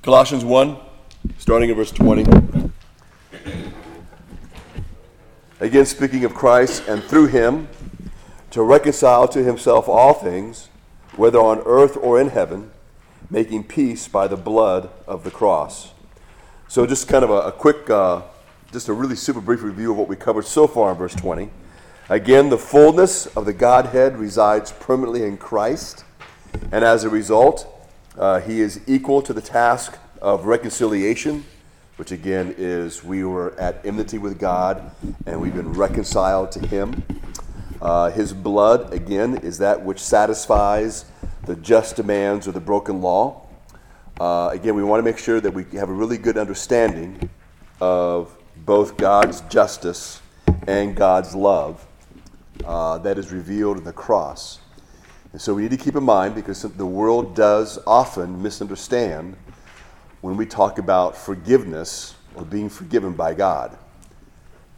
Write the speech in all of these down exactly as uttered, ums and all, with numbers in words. Colossians one, starting in verse twenty. Again, speaking of Christ, and through him, to reconcile to himself all things, whether on earth or in heaven, making peace by the blood of the cross. So just kind of a, a quick, uh, just a really super brief review of what we covered so far in verse twenty. Again, the fullness of the Godhead resides permanently in Christ, and as a result, uh, he is equal to the task of reconciliation, which again is we were at enmity with God, and we've been reconciled to him. Uh, his blood, again, is that which satisfies the just demands of the broken law. Uh, again, we want to make sure that we have a really good understanding of both God's justice and God's love uh, that is revealed in the cross. And so we need to keep in mind, because the world does often misunderstand when we talk about forgiveness or being forgiven by God,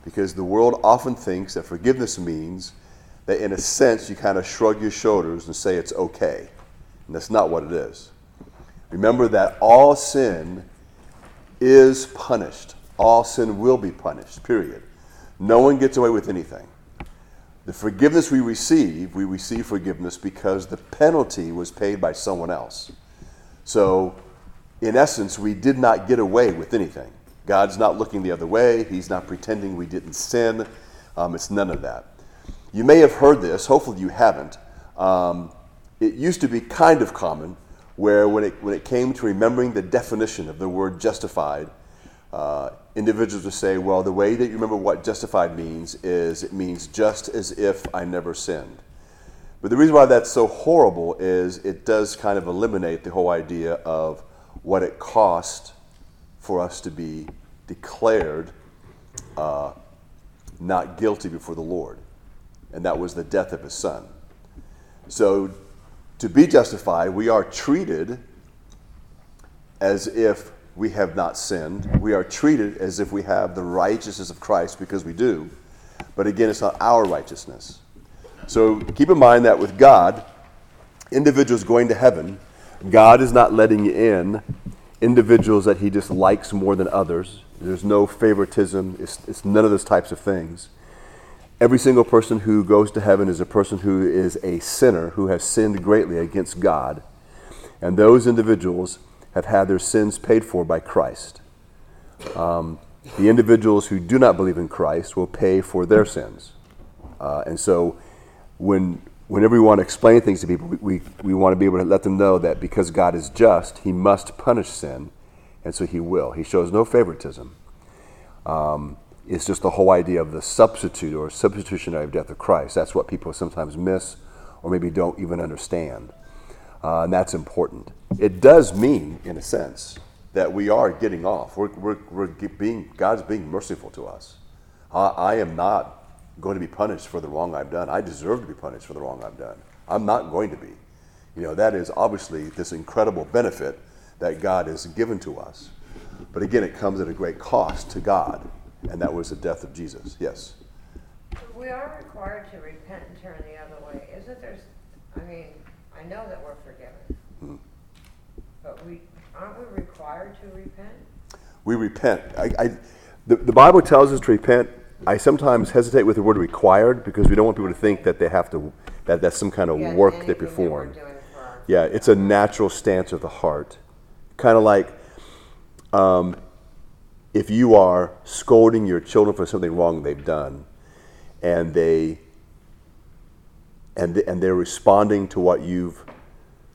because the world often thinks that forgiveness means that in a sense you kind of shrug your shoulders and say it's okay, and that's not what it is. Remember that all sin is punished. All sin will be punished, period. No one gets away with anything. The forgiveness we receive, we receive forgiveness because the penalty was paid by someone else. So, in essence, we did not get away with anything. God's not looking the other way. He's not pretending we didn't sin. Um, it's none of that. You may have heard this. Hopefully you haven't. Um, it used to be kind of common where when it when it came to remembering the definition of the word justified, uh, individuals would say, well, the way that you remember what justified means is it means just as if I never sinned. But the reason why that's so horrible is it does kind of eliminate the whole idea of what it cost for us to be declared uh, not guilty before the Lord. And that was the death of his son. So to be justified, we are treated as if we have not sinned. We are treated as if we have the righteousness of Christ because we do. But again, it's not our righteousness. So keep in mind that with God, individuals going to heaven, God is not letting in individuals that he just likes more than others. There's no favoritism. It's, it's none of those types of things. Every single person who goes to heaven is a person who is a sinner, who has sinned greatly against God. And those individuals have had their sins paid for by Christ. Um, the individuals who do not believe in Christ will pay for their sins. Uh, and so when... Whenever we want to explain things to people, we, we, we want to be able to let them know that because God is just, he must punish sin, and so he will. He shows no favoritism. Um, it's just the whole idea of the substitute or substitutionary death of Christ. That's what people sometimes miss or maybe don't even understand, uh, and that's important. It does mean, in a sense, that we are getting off. We're, we're, we're being God's being merciful to us. I, I am not going to be punished for the wrong I've done. I deserve to be punished for the wrong I've done. I'm not going to be. You know, that is obviously this incredible benefit that God has given to us. But again, it comes at a great cost to God, and that was the death of Jesus. Yes? We are required to repent and turn the other way. Isn't there, I mean, I know that we're forgiven, hmm. but we aren't we required to repent? We repent. I, I the, the Bible tells us to repent. I sometimes hesitate with the word "required" because we don't want people to think that they have to, that that's some kind of yeah, work they perform. Yeah, it's a natural stance of the heart, kind of like um, if you are scolding your children for something wrong they've done, and they and and they're responding to what you've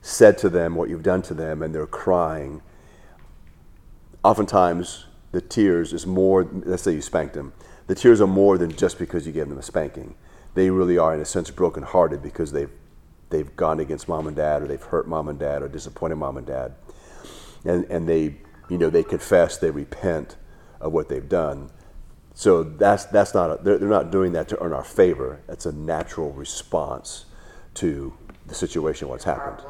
said to them, what you've done to them, and they're crying. Oftentimes, the tears is more. Let's say you spanked them. The tears are more than just because you gave them a spanking. They really are, in a sense, brokenhearted because they've they've gone against mom and dad, or they've hurt mom and dad, or disappointed mom and dad, and and they, you know, they confess, they repent of what they've done. So that's that's not a, they're, they're not doing that to earn our favor. That's a natural response to the situation, what's happened.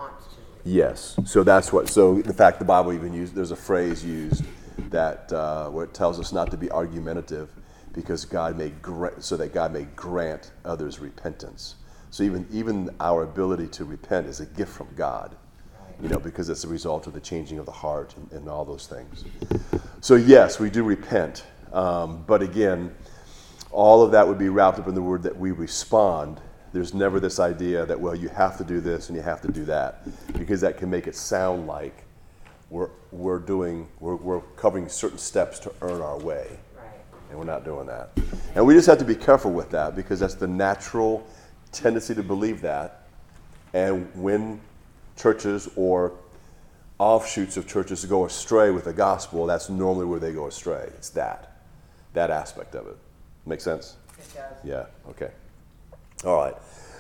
Yes. So that's what. So in fact, the Bible even used. There's a phrase used that uh, where it tells us not to be argumentative, because God may grant, so that God may grant others repentance. So even even our ability to repent is a gift from God. Right. you know, because it's a result of the changing of the heart and, and all those things. So yes, we do repent, um, but again, all of that would be wrapped up in the word that we respond. There's never this idea that, well, you have to do this and you have to do that, because that can make it sound like we're we're doing we're we're covering certain steps to earn our way, right. And we're not doing that. And we just have to be careful with that, because that's the natural tendency to believe that. And when churches or offshoots of churches go astray with the gospel, that's normally where they go astray. It's that, that aspect of it. Make sense? It does. Yeah. Okay. All right.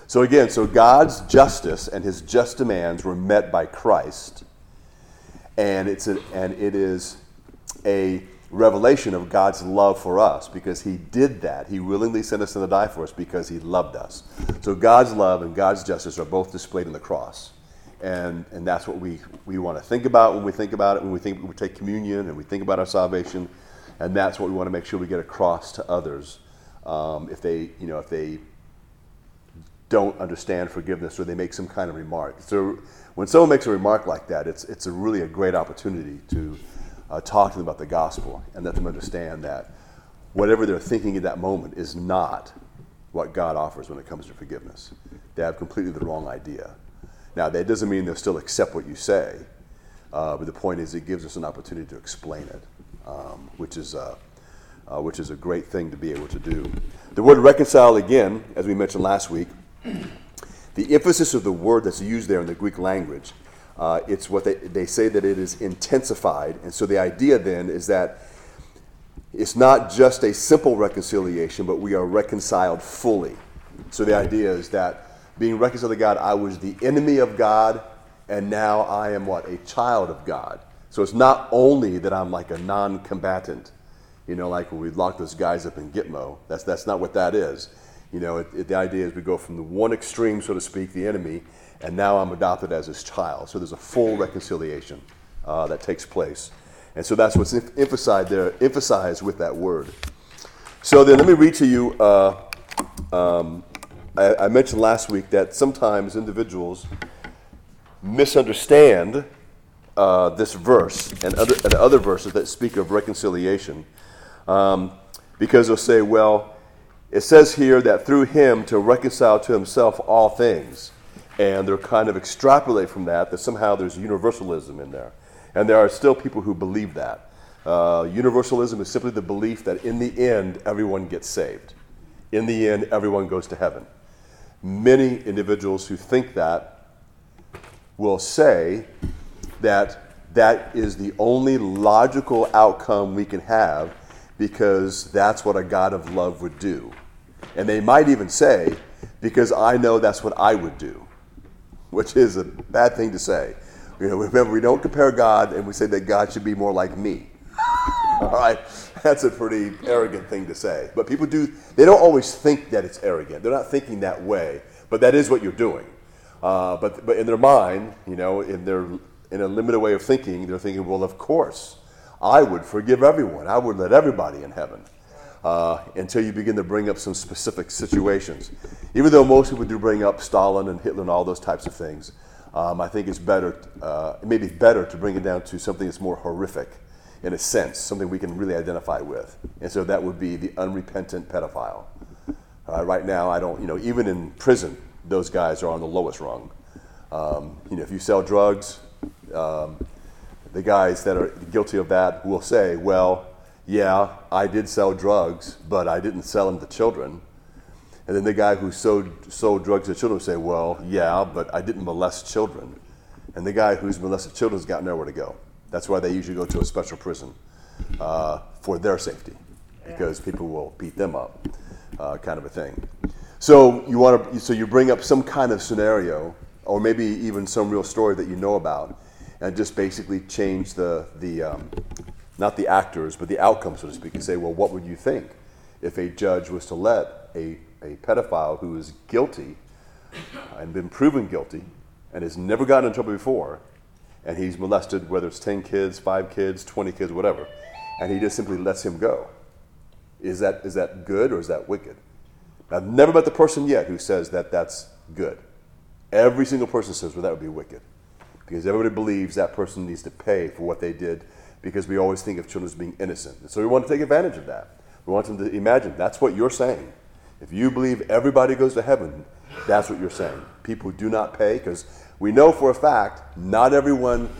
So again, so God's justice and His just demands were met by Christ, and it's a, and it is a revelation of God's love for us, because He did that. He willingly sent us to die for us because He loved us. So God's love and God's justice are both displayed in the cross, and and that's what we we want to think about when we think about it. When we think we take communion and we think about our salvation, and that's what we want to make sure we get across to others, um, if they you know if they. don't understand forgiveness, or they make some kind of remark. So when someone makes a remark like that, it's it's a really a great opportunity to uh, talk to them about the gospel and let them understand that whatever they're thinking at that moment is not what God offers when it comes to forgiveness. They have completely the wrong idea. Now, that doesn't mean they'll still accept what you say, uh, but the point is it gives us an opportunity to explain it, um, which is uh, uh, which is a great thing to be able to do. The word reconcile, again, as we mentioned last week, the emphasis of the word that's used there in the Greek language, uh, it's what they, they say that it is intensified. And so the idea then is that it's not just a simple reconciliation, but we are reconciled fully. So the idea is that being reconciled to God, I was the enemy of God, and now I am what? A child of God. So it's not only that I'm like a non-combatant, you know, like when we lock those guys up in Gitmo. That's, that's not what that is. You know, it, it, the idea is we go from the one extreme, so to speak, the enemy, and now I'm adopted as his child. So there's a full reconciliation uh, that takes place. And so that's what's em- emphasized there, emphasized with that word. So then let me read to you, uh, um, I, I mentioned last week that sometimes individuals misunderstand uh, this verse and other, and other verses that speak of reconciliation, um, because they'll say, well, it says here that through Him to reconcile to Himself all things. And they're kind of extrapolate from that that somehow there's universalism in there. And there are still people who believe that. Uh, universalism is simply the belief that in the end, everyone gets saved. In the end, everyone goes to heaven. Many individuals who think that will say that that is the only logical outcome we can have, because that's what a God of love would do. And they might even say, because I know that's what I would do, which is a bad thing to say. You know, remember, we don't compare God, and we say that God should be more like me. All right? That's a pretty arrogant thing to say. But people do, they don't always think that it's arrogant. They're not thinking that way, but that is what you're doing. Uh, but but in their mind, you know, in their in a limited way of thinking, they're thinking, well, of course, I would forgive everyone. I would let everybody in heaven, uh, until you begin to bring up some specific situations. Even though most people do bring up Stalin and Hitler and all those types of things, um, I think it's better, uh, maybe better to bring it down to something that's more horrific in a sense, something we can really identify with. And so that would be the unrepentant pedophile. Uh, right now, I don't, you know, even in prison, those guys are on the lowest rung. Um, you know, if you sell drugs, um, the guys that are guilty of that will say, well, yeah, I did sell drugs, but I didn't sell them to children. And then the guy who sold, sold drugs to children will say, well, yeah, but I didn't molest children. And the guy who's molested children's got nowhere to go. That's why they usually go to a special prison uh, for their safety, because people will beat them up, uh, kind of a thing. So you want to, so you bring up some kind of scenario, or maybe even some real story that you know about, and just basically change the, the um, not the actors, but the outcome, so to speak, and say, well, what would you think if a judge was to let a, a pedophile who is guilty and been proven guilty and has never gotten in trouble before, and he's molested, whether it's ten kids, five kids, twenty kids, whatever, and he just simply lets him go. Is that is that good, or is that wicked? I've never met the person yet who says that that's good. Every single person says, well, that would be wicked. because everybody believes that person needs to pay for what they did, because we always think of children as being innocent. And so we want to take advantage of that. We want them to imagine that's what you're saying. If you believe everybody goes to heaven, that's what you're saying. People who do not pay, because we know for a fact not everyone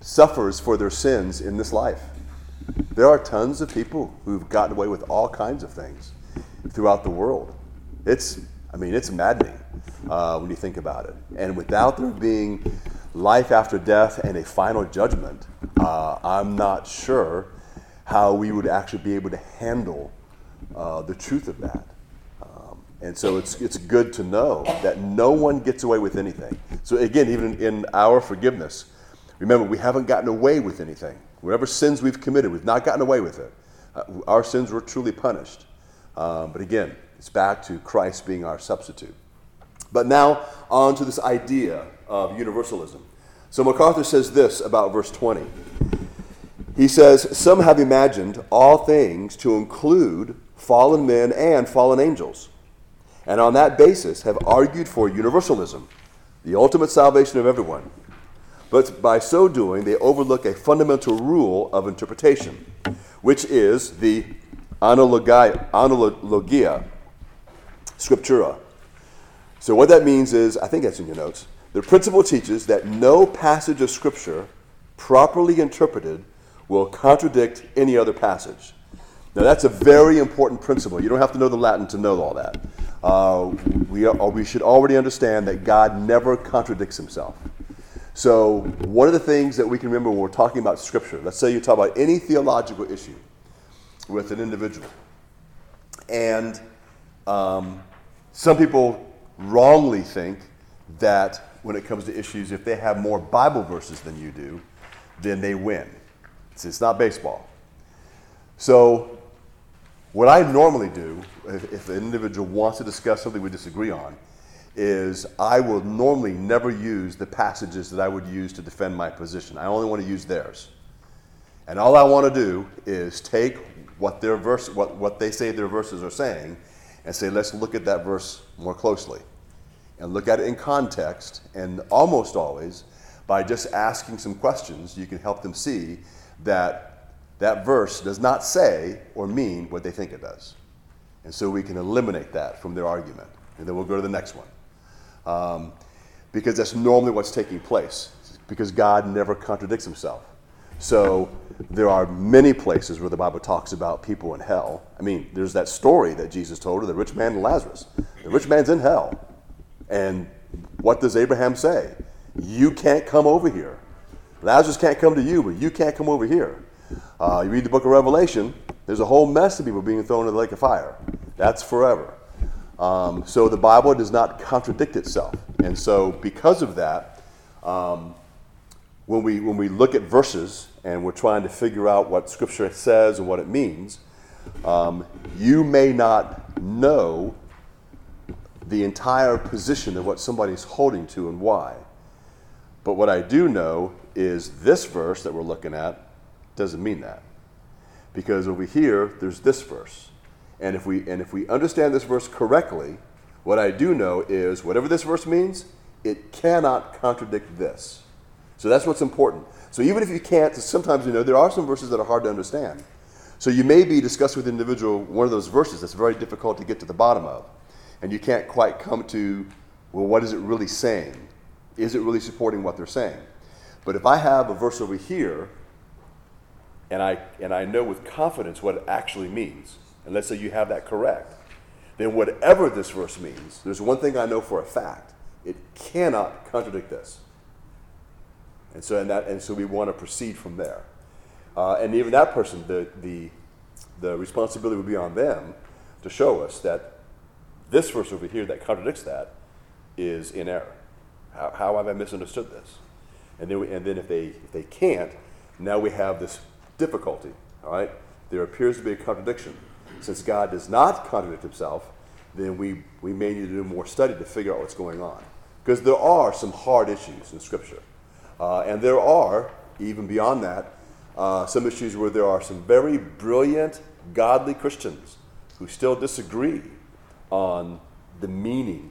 suffers for their sins in this life. There are tons of people who've gotten away with all kinds of things throughout the world. It's, I mean, it's maddening uh, when you think about it. And without there being life after death and a final judgment, uh, I'm not sure how we would actually be able to handle uh, the truth of that. Um, and so it's it's good to know that no one gets away with anything. So again, even in our forgiveness, remember, we haven't gotten away with anything. Whatever sins we've committed, we've not gotten away with it. Uh, our sins were truly punished. Um, but again, it's back to Christ being our substitute. But now on to this idea of universalism. So MacArthur says this about verse twenty. He says, some have imagined all things to include fallen men and fallen angels, and on that basis have argued for universalism, the ultimate salvation of everyone. But by so doing, they overlook a fundamental rule of interpretation, which is the analogia, analogia scriptura. So what that means is, I think that's in your notes, the principle teaches that no passage of Scripture properly interpreted will contradict any other passage. Now, that's a very important principle. You don't have to know the Latin to know all that. Uh, we, are, we should already understand that God never contradicts himself. So one of the things that we can remember when we're talking about Scripture, let's say you talk about any theological issue with an individual, and um, some people wrongly think that when it comes to issues, if they have more Bible verses than you do, then they win. It's, it's not baseball. So what I normally do, if, if an individual wants to discuss something we disagree on, is I will normally never use the passages that I would use to defend my position. I only want to use theirs. And all I want to do is take what their verse, what, what they say their verses are saying, and say, let's look at that verse more closely. And look at it in context, and almost always, by just asking some questions, you can help them see that that verse does not say or mean what they think it does. And so we can eliminate that from their argument. And then we'll go to the next one. Um, because that's normally what's taking place, because God never contradicts himself. So there are many places where the Bible talks about people in hell. I mean, there's that story that Jesus told of the rich man and Lazarus. The rich man's in hell. And what does Abraham say? You can't come over here. Lazarus can't come to you, but you can't come over here. Uh, you read the book of Revelation, there's a whole mess of people being thrown into the lake of fire. That's forever. Um, so the Bible does not contradict itself. And so because of that, um, when we when we look at verses, and we're trying to figure out what Scripture says and what it means, um, you may not know the entire position of what somebody's holding to and why. But what I do know is this verse that we're looking at doesn't mean that. Because over here, there's this verse. And if we and if we understand this verse correctly, what I do know is whatever this verse means, it cannot contradict this. So that's what's important. So even if you can't, sometimes, you know, there are some verses that are hard to understand. So you may be discussing with an individual one of those verses that's very difficult to get to the bottom of. And you can't quite come to, well, what is it really saying? Is it really supporting what they're saying? But if I have a verse over here, and I and I know with confidence what it actually means, and let's say you have that correct, then whatever this verse means, there's one thing I know for a fact. It cannot contradict this. And so, and that, and so we want to proceed from there. Uh, and even that person, the, the the responsibility would be on them to show us that this verse over here that contradicts that is in error. How, how have I misunderstood this? And then, we, and then if they if they can't, now we have this difficulty. All right, there appears to be a contradiction. Since God does not contradict himself, then we we may need to do more study to figure out what's going on, because there are some hard issues in Scripture. Uh, and there are, even beyond that, uh, some issues where there are some very brilliant, godly Christians who still disagree on the meaning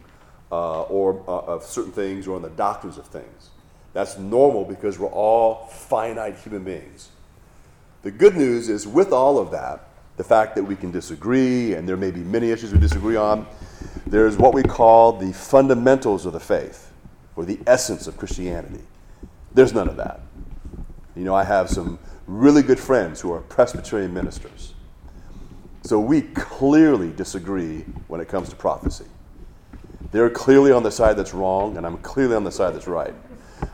uh, or uh, of certain things or on the doctrines of things. That's normal because we're all finite human beings. The good news is, with all of that, the fact that we can disagree, and there may be many issues we disagree on, there's what we call the fundamentals of the faith, or the essence of Christianity. There's none of that. You know, I have some really good friends who are Presbyterian ministers. So we clearly disagree when it comes to prophecy. They're clearly on the side that's wrong, and I'm clearly on the side that's right.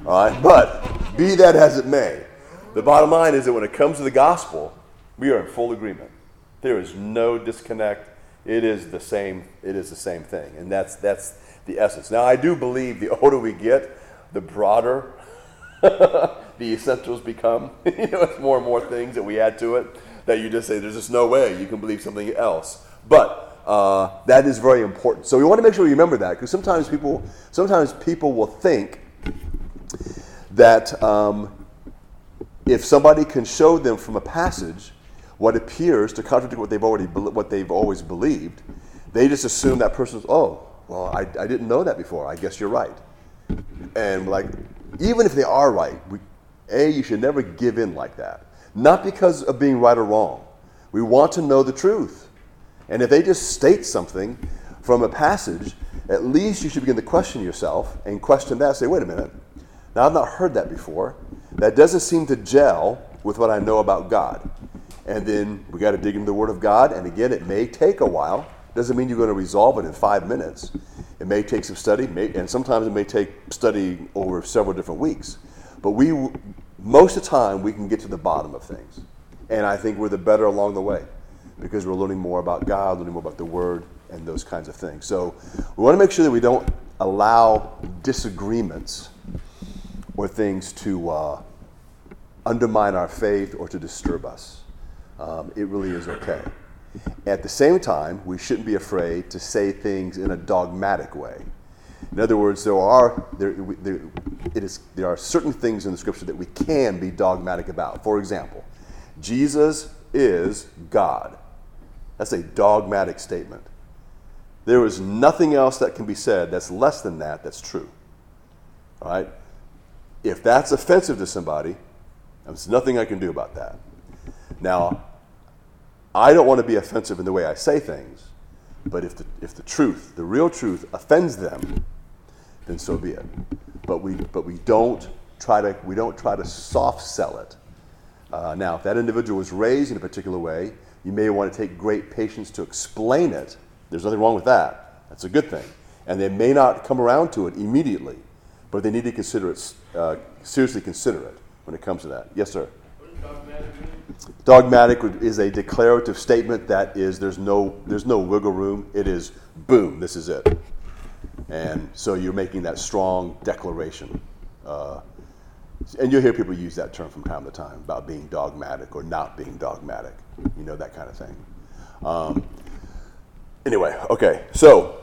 All right? But be that as it may, the bottom line is that when it comes to the gospel, we are in full agreement. There is no disconnect. It is the same. It is the same thing, and that's that's the essence. Now, I do believe the older we get, the broader the essentials become. You know, it's more and more things that we add to it that you just say, there's just no way you can believe something else. But uh, that is very important. So we want to make sure we remember that, because sometimes people, sometimes people will think that um, if somebody can show them from a passage what appears to contradict what they've already what they've always believed, they just assume that person's, oh, well, I, I didn't know that before. I guess you're right. And like, even if they are right, we, A, you should never give in like that. Not because of being right or wrong. We want to know the truth. And if they just state something from a passage, at least you should begin to question yourself and question that. Say, wait a minute. Now, I've not heard that before. That doesn't seem to gel with what I know about God. And then we got to dig into the Word of God. And again, it may take a while. Doesn't mean you're going to resolve it in five minutes. It may take some study, may, and sometimes it may take study over several different weeks. But we, most of the time, we can get to the bottom of things. And I think we're the better along the way, because we're learning more about God, learning more about the Word, and those kinds of things. So we want to make sure that we don't allow disagreements or things to uh, undermine our faith or to disturb us. Um, it really is okay. At the same time, we shouldn't be afraid to say things in a dogmatic way. In other words, there are there, there, it is, there are certain things in the Scripture that we can be dogmatic about. For example, Jesus is God. That's a dogmatic statement. There is nothing else that can be said that's less than that that's true. All right? If that's offensive to somebody, there's nothing I can do about that. Now, I don't want to be offensive in the way I say things, but if the if the truth, the real truth, offends them, then so be it. But we but we don't try to we don't try to soft sell it. Uh, now, if that individual was raised in a particular way, you may want to take great patience to explain it. There's nothing wrong with that. That's a good thing, and they may not come around to it immediately, but they need to consider it uh, seriously. Consider it when it comes to that. Yes, sir. Dogmatic is a declarative statement that is there's no there's no wiggle room. It is boom. This is it, and so you're making that strong declaration. Uh, and you'll hear people use that term from time to time about being dogmatic or not being dogmatic. You know, that kind of thing. Um, anyway, okay. So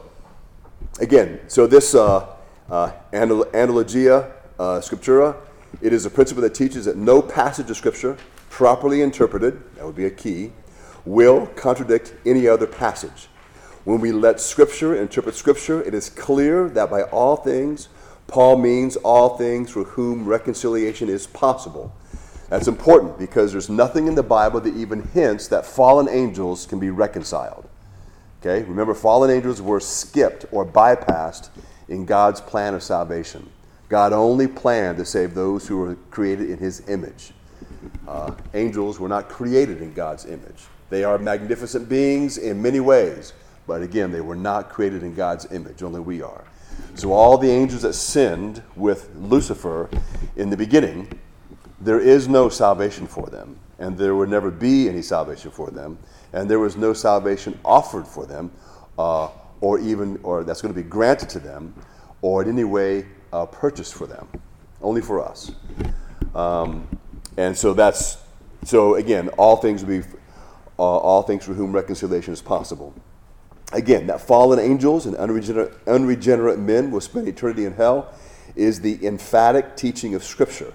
again, so this uh, uh, analogia uh, scriptura. It is a principle that teaches that no passage of Scripture, properly interpreted, that would be a key, will contradict any other passage. When we let Scripture interpret Scripture, it is clear that by all things, Paul means all things for whom reconciliation is possible. That's important, because there's nothing in the Bible that even hints that fallen angels can be reconciled. Okay? Remember, fallen angels were skipped or bypassed in God's plan of salvation. God only planned to save those who were created in His image. Uh, angels were not created in God's image. They are magnificent beings in many ways, but again, they were not created in God's image. Only we are. So all the angels that sinned with Lucifer in the beginning, there is no salvation for them, and there would never be any salvation for them, and there was no salvation offered for them, uh, or even, or that's going to be granted to them, or in any way Uh, purchased for them, only for us, um, and so that's so. Again, all things will be uh, all things for whom reconciliation is possible. Again, that fallen angels and unregenerate, unregenerate men will spend eternity in hell is the emphatic teaching of Scripture.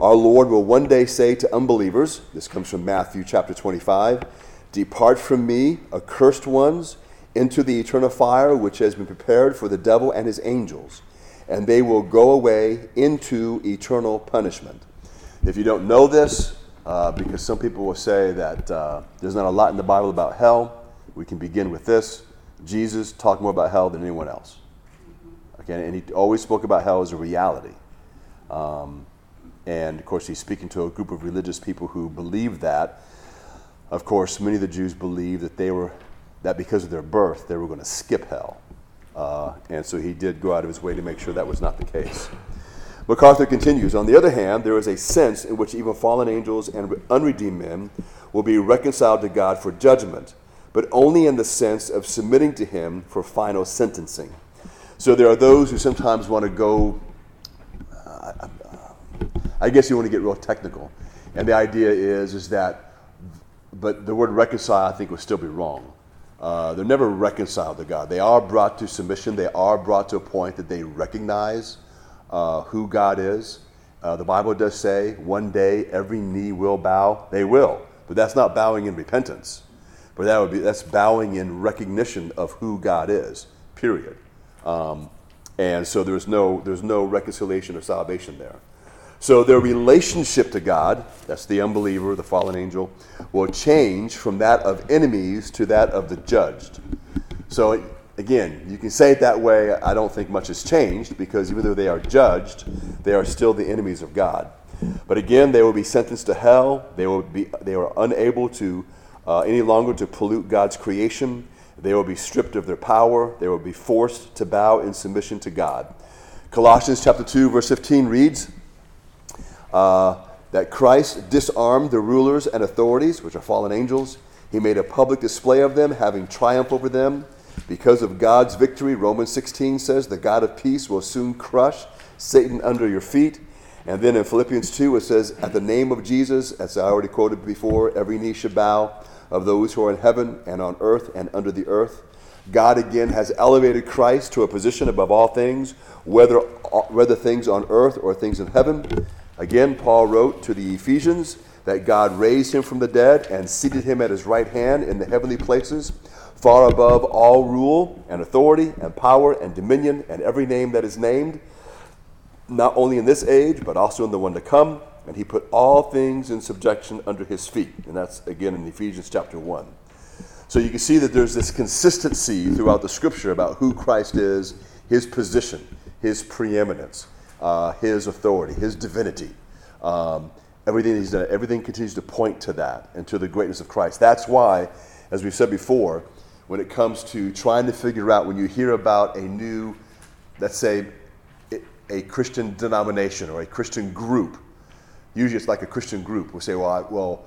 Our Lord will one day say to unbelievers, this comes from Matthew chapter twenty-five, "Depart from me, accursed ones, into the eternal fire which has been prepared for the devil and his angels. and they will go away into eternal punishment. If you don't know this, uh, because some people will say that uh, there's not a lot in the Bible about hell, we can begin with this. Jesus talked more about hell than anyone else. Okay, and he always spoke about hell as a reality. Um, and, of course, he's speaking to a group of religious people who believe that. Of course, many of the Jews believed that they were, that because of their birth, they were going to skip hell. Uh, and so he did go out of his way to make sure that was not the case. MacArthur continues, on the other hand, there is a sense in which even fallen angels and unredeemed men will be reconciled to God for judgment, but only in the sense of submitting to him for final sentencing. So there are those who sometimes want to go, uh, I guess you want to get real technical. And the idea is, is that, but the word reconcile, I think, would still be wrong. Uh, they're never reconciled to God. They are brought to submission. They are brought to a point that they recognize uh, who God is. Uh, the Bible does say, one day every knee will bow. They will. But that's not bowing in repentance. But that would be that's bowing in recognition of who God is, period. Um, and so there's no there's no reconciliation or salvation there. So their relationship to God, that's the unbeliever, the fallen angel, will change from that of enemies to that of the judged. So again, you can say it that way. I don't think much has changed because even though they are judged, they are still the enemies of God. But again, they will be sentenced to hell. They will be they are unable to uh, any longer to pollute God's creation. They will be stripped of their power. They will be forced to bow in submission to God. Colossians chapter two, verse fifteen reads, Uh, that Christ disarmed the rulers and authorities, which are fallen angels. He made a public display of them, having triumph over them. Because of God's victory, Romans sixteen says, the God of peace will soon crush Satan under your feet. And then in Philippians two, it says, at the name of Jesus, as I already quoted before, every knee should bow of those who are in heaven and on earth and under the earth. God again has elevated Christ to a position above all things, whether, whether things on earth or things in heaven. Again, Paul wrote to the Ephesians that God raised him from the dead and seated him at his right hand in the heavenly places, far above all rule and authority and power and dominion and every name that is named, not only in this age, but also in the one to come. And he put all things in subjection under his feet. And that's, again, in Ephesians chapter one. So you can see that there's this consistency throughout the Scripture about who Christ is, his position, his preeminence. Uh, his authority, his divinity, um, everything he's done, everything continues to point to that and to the greatness of Christ. That's why, as we've said before, when it comes to trying to figure out, when you hear about a new, let's say, a Christian denomination or a Christian group, usually it's like a Christian group. We'll say, well, I, well,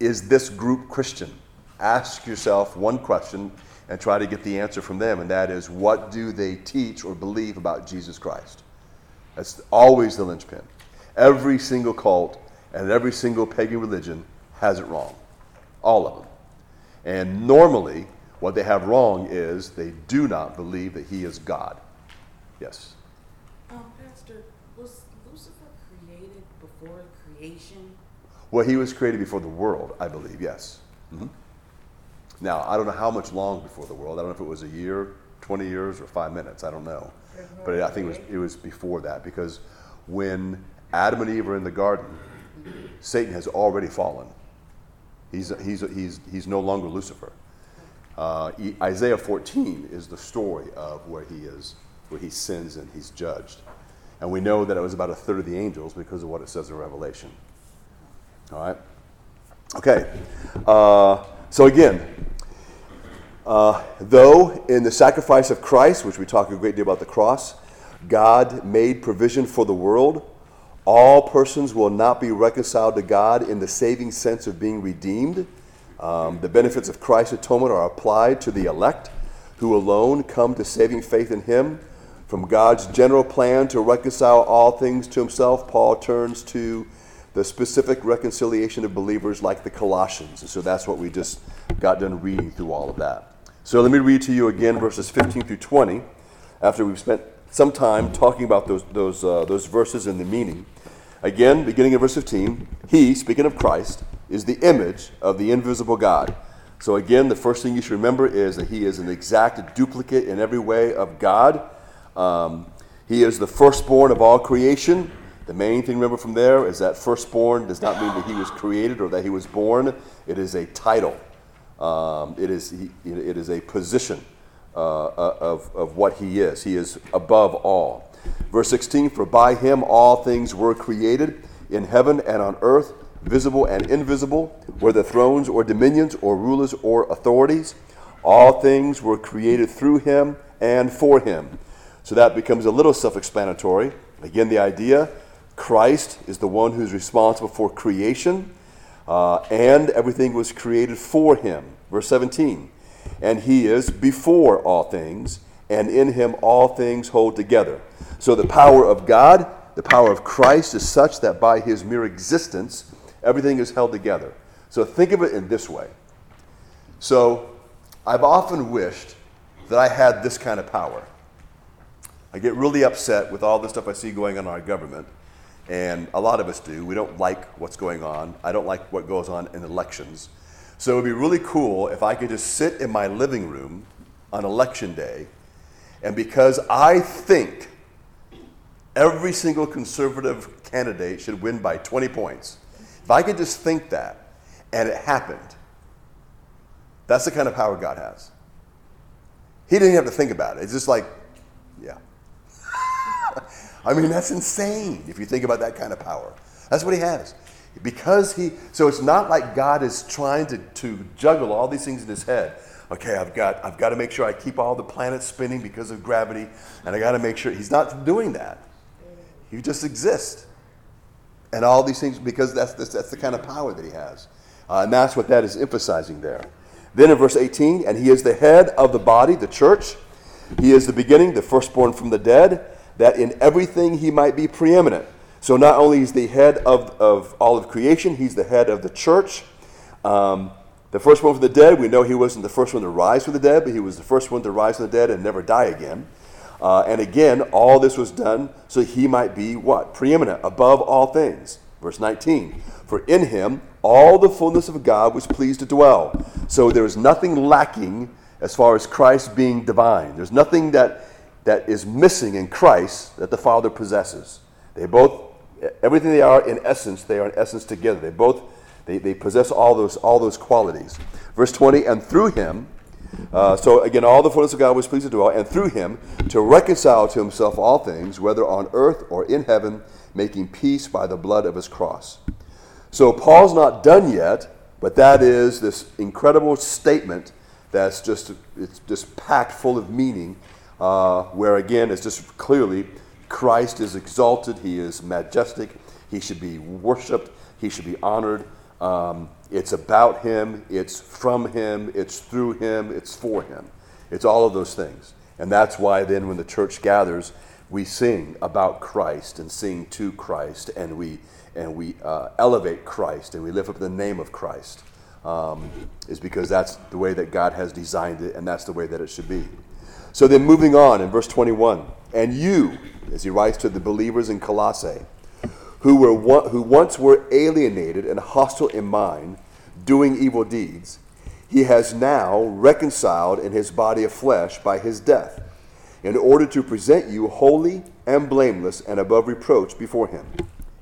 is this group Christian? Ask yourself one question and try to get the answer from them, and that is, what do they teach or believe about Jesus Christ? That's always the linchpin. Every single cult and every single pagan religion has it wrong. All of them. And normally, what they have wrong is they do not believe that he is God. Yes? Um, Pastor, was Lucifer created before creation? Well, he was created before the world, I believe, yes. Mm-hmm. Now, I don't know how much long before the world. I don't know if it was a year, twenty years, or five minutes. I don't know. But I think it was, it was before that, because when Adam and Eve are in the garden, Satan has already fallen. He's he's he's he's no longer Lucifer. Uh, Isaiah fourteen is the story of where he is, where he sins and he's judged, and we know that it was about a third of the angels because of what it says in Revelation. All right, okay. Uh, so again. Uh, though in the sacrifice of Christ, which we talk a great deal about the cross, God made provision for the world, all persons will not be reconciled to God in the saving sense of being redeemed. Um, the benefits of Christ's atonement are applied to the elect, who alone come to saving faith in him. From God's general plan to reconcile all things to himself, Paul turns to the specific reconciliation of believers like the Colossians. And so that's what we just got done reading through all of that. So let me read to you again verses fifteen through twenty, after we've spent some time talking about those those uh, those verses and the meaning. Again, beginning in verse fifteen, he, speaking of Christ, is the image of the invisible God. So again, the first thing you should remember is that he is an exact duplicate in every way of God. Um, He is the firstborn of all creation. The main thing to remember from there is that firstborn does not mean that he was created or that he was born. It is a title. Um, it is he, it is a position uh, of, of what he is. He is above all. Verse sixteen, for by him all things were created in heaven and on earth, visible and invisible, whether thrones or dominions or rulers or authorities. All things were created through him and for him. So that becomes a little self-explanatory. Again, the idea Christ is the one who's responsible for creation, uh, and everything was created for him. Verse seventeen, and he is before all things, and in him all things hold together. So the power of God, the power of Christ is such that by his mere existence, everything is held together. So think of it in this way. So I've often wished that I had this kind of power. I get really upset with all the stuff I see going on in our government. And a lot of us do. We don't like what's going on. I don't like what goes on in elections. So it would be really cool if I could just sit in my living room on election day, and because I think every single conservative candidate should win by twenty points, if I could just think that, and it happened, that's the kind of power God has. He didn't have to think about it. It's just like, yeah. I mean, that's insane if you think about that kind of power. That's what he has. Because he, so it's not like God is trying to, to juggle all these things in his head. Okay, I've got I've got to make sure I keep all the planets spinning because of gravity, and I got to make sure, he's not doing that. He just exists. And all these things, because that's, that's, that's the kind of power that he has. Uh, and that's what that is emphasizing there. Then in verse eighteen, and he is the head of the body, the church. He is the beginning, the firstborn from the dead, that in everything he might be preeminent. So not only is the head of, of all of creation, he's the head of the church. Um, the first one from the dead, we know he wasn't the first one to rise from the dead, but he was the first one to rise from the dead and never die again. Uh, and again, all this was done so he might be what? Preeminent, above all things. Verse nineteen, for in him all the fullness of God was pleased to dwell. So there is nothing lacking as far as Christ being divine. There's nothing that... that is missing in Christ that the Father possesses. They both, everything they are in essence, they are in essence together. They both, they, they possess all those all those qualities. Verse twenty, and through him, uh, so again, all the fullness of God was pleased to dwell, and through him to reconcile to himself all things, whether on earth or in heaven, making peace by the blood of his cross. So Paul's not done yet, but that is this incredible statement that's just, it's just packed full of meaning. Uh, where again, it's just clearly Christ is exalted, he is majestic, he should be worshipped, he should be honored. Um, it's about him, it's from him, it's through him, it's for him. It's all of those things. And that's why then when the church gathers, we sing about Christ and sing to Christ, and we and we uh, elevate Christ, and we lift up the name of Christ. Um, is because that's the way that God has designed it, and that's the way that it should be. So then moving on in verse twenty-one, and you, as he writes to the believers in Colossae, who were one, who once were alienated and hostile in mind, doing evil deeds, he has now reconciled in his body of flesh by his death, in order to present you holy and blameless and above reproach before him.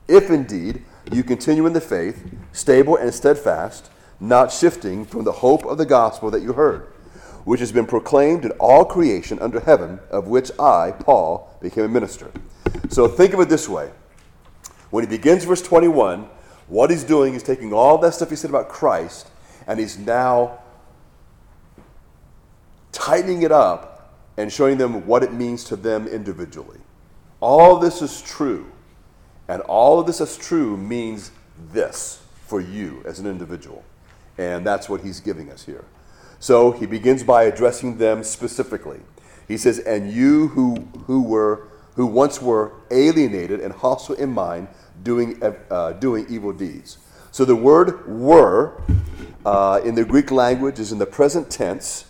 If indeed you continue in the faith, stable and steadfast, not shifting from the hope of the gospel that you heard, which has been proclaimed in all creation under heaven, of which I, Paul, became a minister. So think of it this way. When he begins verse twenty-one, what he's doing is taking all that stuff he said about Christ, and he's now tightening it up and showing them what it means to them individually. All this is true, and all of this is true means this for you as an individual. And that's what he's giving us here. So he begins by addressing them specifically. He says, and you who who were who once were alienated and hostile in mind, doing uh, doing evil deeds. So the word were uh, in the Greek language is in the present tense,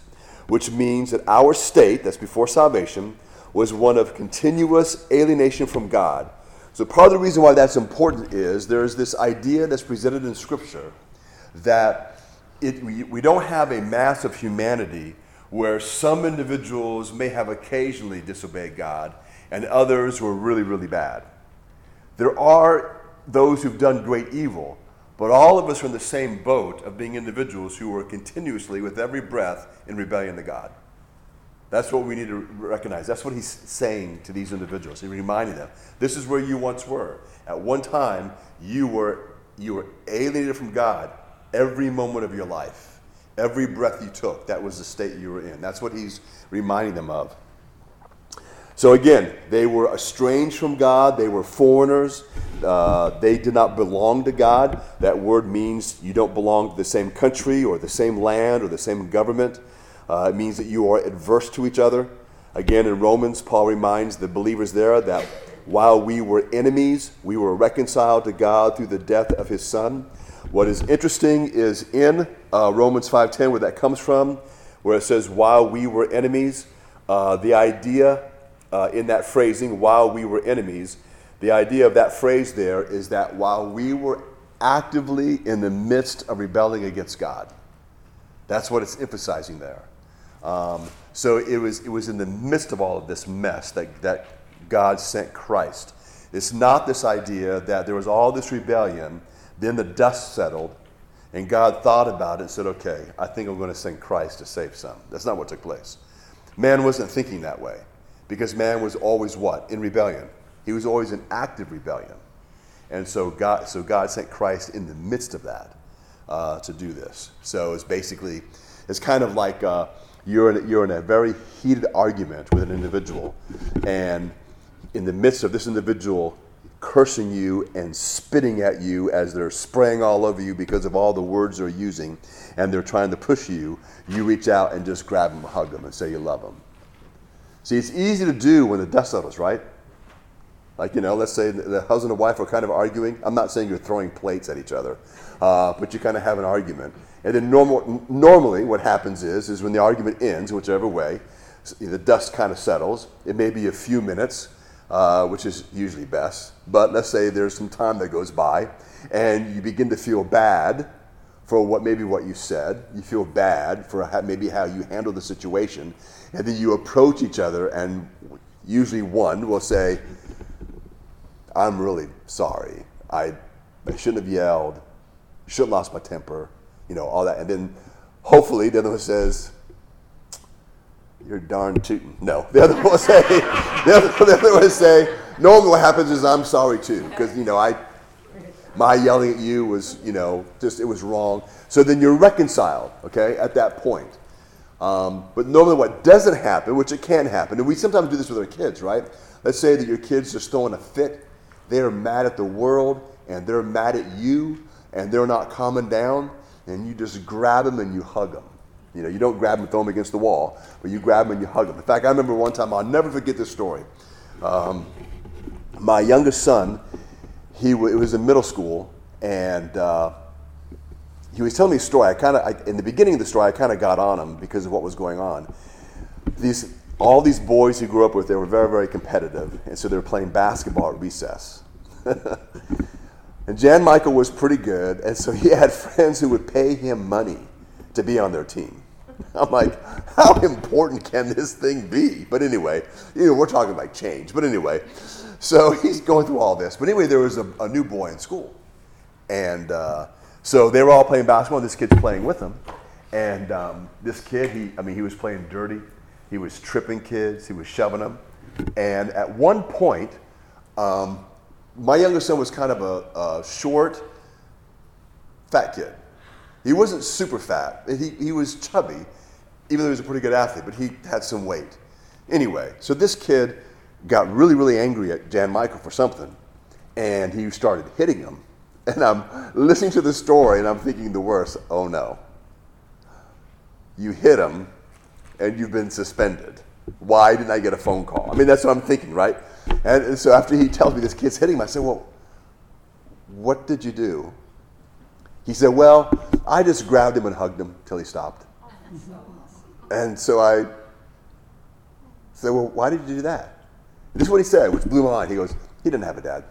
which means that our state, that's before salvation, was one of continuous alienation from God. So part of the reason why that's important is there's this idea that's presented in Scripture that It, we, we don't have a mass of humanity where some individuals may have occasionally disobeyed God and others were really, really bad. There are those who've done great evil, but all of us are in the same boat of being individuals who are continuously, with every breath, in rebellion to God. That's what we need to recognize. That's what he's saying to these individuals. He's reminding them, this is where you once were. At one time, you were you were alienated from God every moment of your life. Every breath you took, that was the state you were in. That's what he's reminding them of. So again, they were estranged from God. They were foreigners. Uh, they did not belong to God. That word means you don't belong to the same country or the same land or the same government. Uh, it means that you are adverse to each other. Again, in Romans, Paul reminds the believers there that while we were enemies, we were reconciled to God through the death of his son. What is interesting is in uh, Romans five ten, where that comes from, where it says, while we were enemies, uh, the idea uh, in that phrasing, while we were enemies, the idea of that phrase there is that while we were actively in the midst of rebelling against God. That's what it's emphasizing there. Um, so it was it was in the midst of all of this mess that, that God sent Christ. It's not this idea that there was all this rebellion, then the dust settled, and God thought about it and said, okay, I think I'm going to send Christ to save some. That's not what took place. Man wasn't thinking that way, because man was always what? In rebellion. He was always in active rebellion. And so God, so God sent Christ in the midst of that. Uh, to do this. So it's basically, it's kind of like uh, you're in, you're in a very heated argument with an individual, and in the midst of this individual cursing you and spitting at you as they're spraying all over you because of all the words they're using, and they're trying to push you, you reach out and just grab them, hug them, and say you love them. See, it's easy to do when the dust settles, right? Like, you know, let's say the husband and wife are kind of arguing. I'm not saying you're throwing plates at each other, uh, but you kind of have an argument. And then normal, normally what happens is, is when the argument ends, whichever way, the dust kind of settles. It may be a few minutes, uh, which is usually best. But let's say there's some time that goes by, and you begin to feel bad for what maybe what you said. You feel bad for how, maybe how you handled the situation. And then you approach each other, and usually one will say, I'm really sorry. I, I shouldn't have yelled. Shouldn't have lost my temper. You know, all that. And then hopefully the other one says, you're darn tootin'. No. The other one will say, the other, the other one will say, normally what happens is I'm sorry too. Because, you know, I, my yelling at you was, you know, just, it was wrong. So then you're reconciled, okay, at that point. Um, but normally what doesn't happen, which it can happen, and we sometimes do this with our kids, right? Let's say that your kid's just throwing a fit. They're mad at the world, and they're mad at you, and they're not calming down, and you just grab them and you hug them. You know, you don't grab them and throw them against the wall, but you grab them and you hug them. In fact, I remember one time, I'll never forget this story. Um, my youngest son, he w- it was in middle school, and uh, he was telling me a story. I kind of, in the beginning of the story, I kind of got on him because of what was going on. These All these boys he grew up with, they were very, very competitive. And so they were playing basketball at recess. And Jan Michael was pretty good. And so he had friends who would pay him money to be on their team. I'm like, how important can this thing be? But anyway, you know, we're talking like change. But anyway, so he's going through all this. But anyway, there was a, a new boy in school. And uh, so they were all playing basketball. This kid's playing with him. And um, this kid, he, I mean, he was playing dirty. He was tripping kids. He was shoving them. And at one point, um, my younger son was kind of a, a short, fat kid. He wasn't super fat. He, he was chubby, even though he was a pretty good athlete, but he had some weight. Anyway, so this kid got really, really angry at Jan Michael for something, and he started hitting him. And I'm listening to the story, and I'm thinking the worst. Oh, no. You hit him. And you've been suspended. Why didn't I get a phone call? I mean, that's what I'm thinking, right? And, and so after he tells me this kid's hitting him, I say, well, what did you do? He said, well, I just grabbed him and hugged him till he stopped. Oh, that's so awesome. And so I said, well, why did you do that? And this is what he said, which blew my mind. He goes, he didn't have a dad.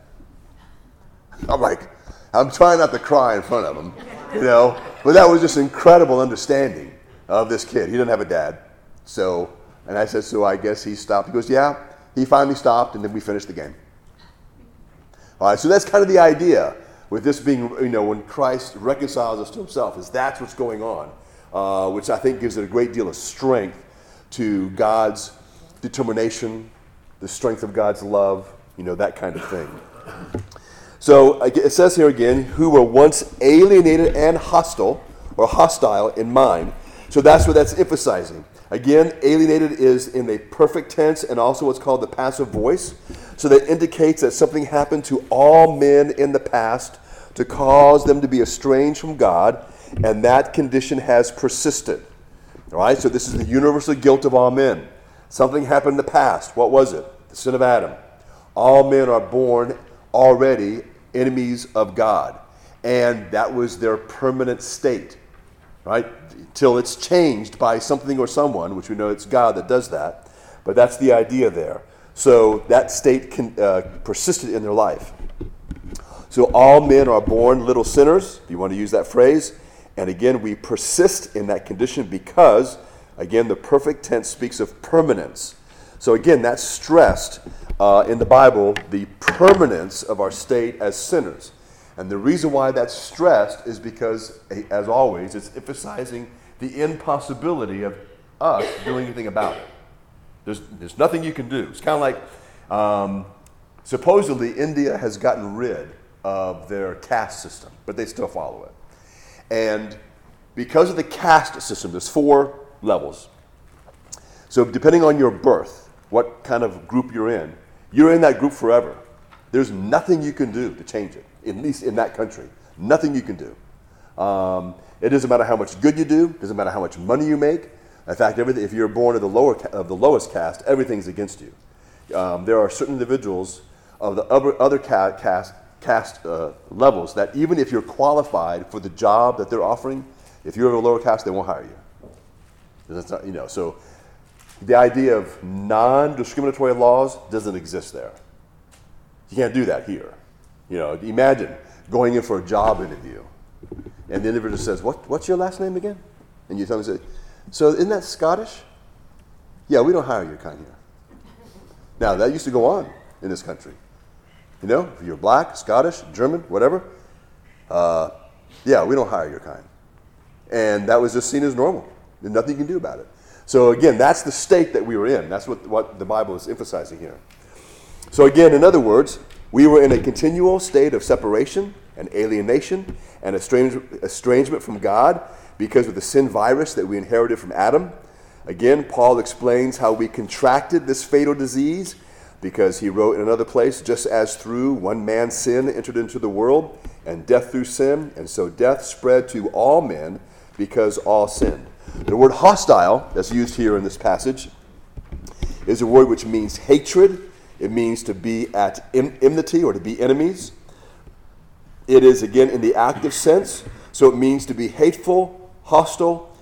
I'm like, I'm trying not to cry in front of him, you know? But that was just incredible understanding of this kid. He didn't have a dad. So, and I said, so I guess he stopped. He goes, yeah, He finally stopped, and then we finished the game. All right, so that's kind of the idea with this being, you know, when Christ reconciles us to himself, is that's what's going on, uh, which I think gives it a great deal of strength to God's determination, the strength of God's love, you know, that kind of thing. So it says here again, who were once alienated and hostile, or hostile in mind. So that's what that's emphasizing. Again, alienated is in the perfect tense and also what's called the passive voice. So that indicates that something happened to all men in the past to cause them to be estranged from God, and that condition has persisted. All right, so this is the universal guilt of all men. Something happened in the past. What was it? The sin of Adam. All men are born already enemies of God, and that was their permanent state. Right? Till it's changed by something or someone, which we know it's God that does that. But that's the idea there. So that state can, uh, persisted in their life. So all men are born little sinners, if you want to use that phrase. And again, we persist in that condition because, again, the perfect tense speaks of permanence. So again, that's stressed uh, in the Bible, the permanence of our state as sinners. And the reason why that's stressed is because, as always, it's emphasizing the impossibility of us doing anything about it. There's there's nothing you can do. It's kind of like, um, supposedly India has gotten rid of their caste system, but they still follow it. And because of the caste system, there's four levels. So depending on your birth, what kind of group you're in, you're in that group forever. There's nothing you can do to change it. At least in that country, nothing you can do. Um, it doesn't matter how much good you do. It doesn't matter how much money you make. In fact, everything, if you're born of the lower of the lowest caste, everything's against you. Um, there are certain individuals of the other, other caste caste uh, levels that even if you're qualified for the job that they're offering, if you're of the lower caste, they won't hire you. That's not, you know, so the idea of non-discriminatory laws doesn't exist there. You can't do that here. You know, imagine going in for a job interview, and the interviewer says, "What? What's your last name again?" And you tell them, "So isn't that Scottish?" "Yeah, we don't hire your kind here." Now that used to go on in this country. You know, if you're black, Scottish, German, whatever. Uh, yeah, we don't hire your kind, and that was just seen as normal. There's nothing you can do about it. So again, that's the state that we were in. That's what what the Bible is emphasizing here. So again, in other words, we were in a continual state of separation and alienation and estrangement from God because of the sin virus that we inherited from Adam. Again, Paul explains how we contracted this fatal disease because he wrote in another place, just as through one man's sin entered into the world and death through sin, and so death spread to all men because all sinned. The word hostile that's used here in this passage is a word which means hatred. It means to be at enmity or to be enemies. It is, again, in the active sense. So it means to be hateful, hostile,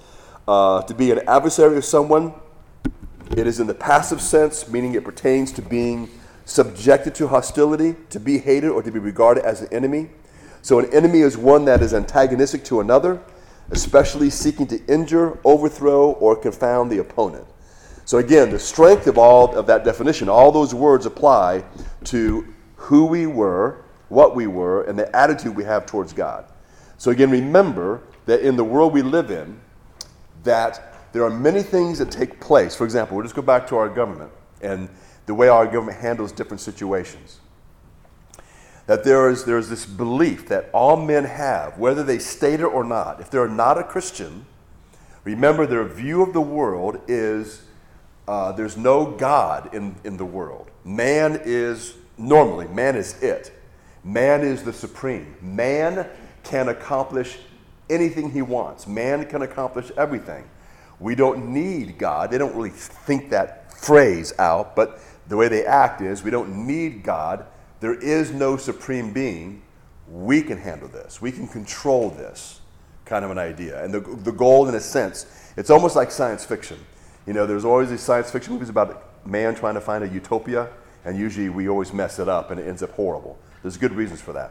uh, to be an adversary of someone. It is in the passive sense, meaning it pertains to being subjected to hostility, to be hated, or to be regarded as an enemy. So an enemy is one that is antagonistic to another, especially seeking to injure, overthrow, or confound the opponent. So again, the strength of all of that definition, all those words apply to who we were, what we were, and the attitude we have towards God. So again, remember that in the world we live in, that there are many things that take place. For example, we'll just go back to our government and the way our government handles different situations. That there is there is this belief that all men have, whether they state it or not. If they're not a Christian, remember their view of the world is Uh, there's no God in, in the world. Man is, normally, man is it. Man is the supreme. Man can accomplish anything he wants. Man can accomplish everything. We don't need God. They don't really think that phrase out, but the way they act is, we don't need God. There is no supreme being. We can handle this. We can control this, kind of an idea. And the, the goal, in a sense, it's almost like science fiction. You know, there's always these science fiction movies about man trying to find a utopia, and usually we always mess it up and it ends up horrible. There's good reasons for that.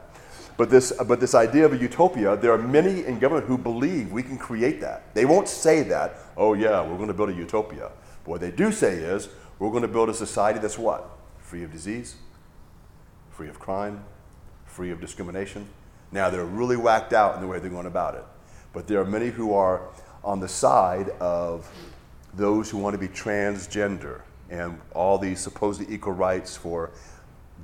But this but this idea of a utopia, there are many in government who believe we can create that. They won't say that, oh yeah, we're going to build a utopia. But what they do say is, We're going to build a society that's what? Free of disease, free of crime, free of discrimination. Now, they're really whacked out in the way they're going about it. But there are many who are on the side of those who want to be transgender and all these supposed equal rights for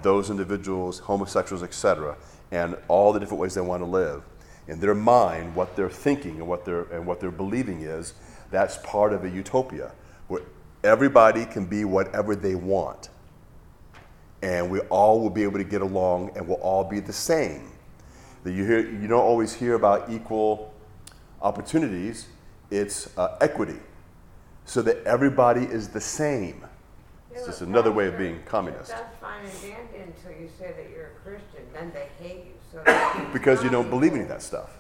those individuals, homosexuals, et cetera, and all the different ways they want to live. In their mind, what they're thinking and what they're and what they're believing is that's part of a utopia where everybody can be whatever they want, and we all will be able to get along, and we'll all be the same. That you hear, you don't always hear about equal opportunities. It's uh, equity, so that everybody is the same. It's just another way of being communist. That's fine and dandy until you say that you're a Christian, then they hate you. So because you don't believe any of that stuff,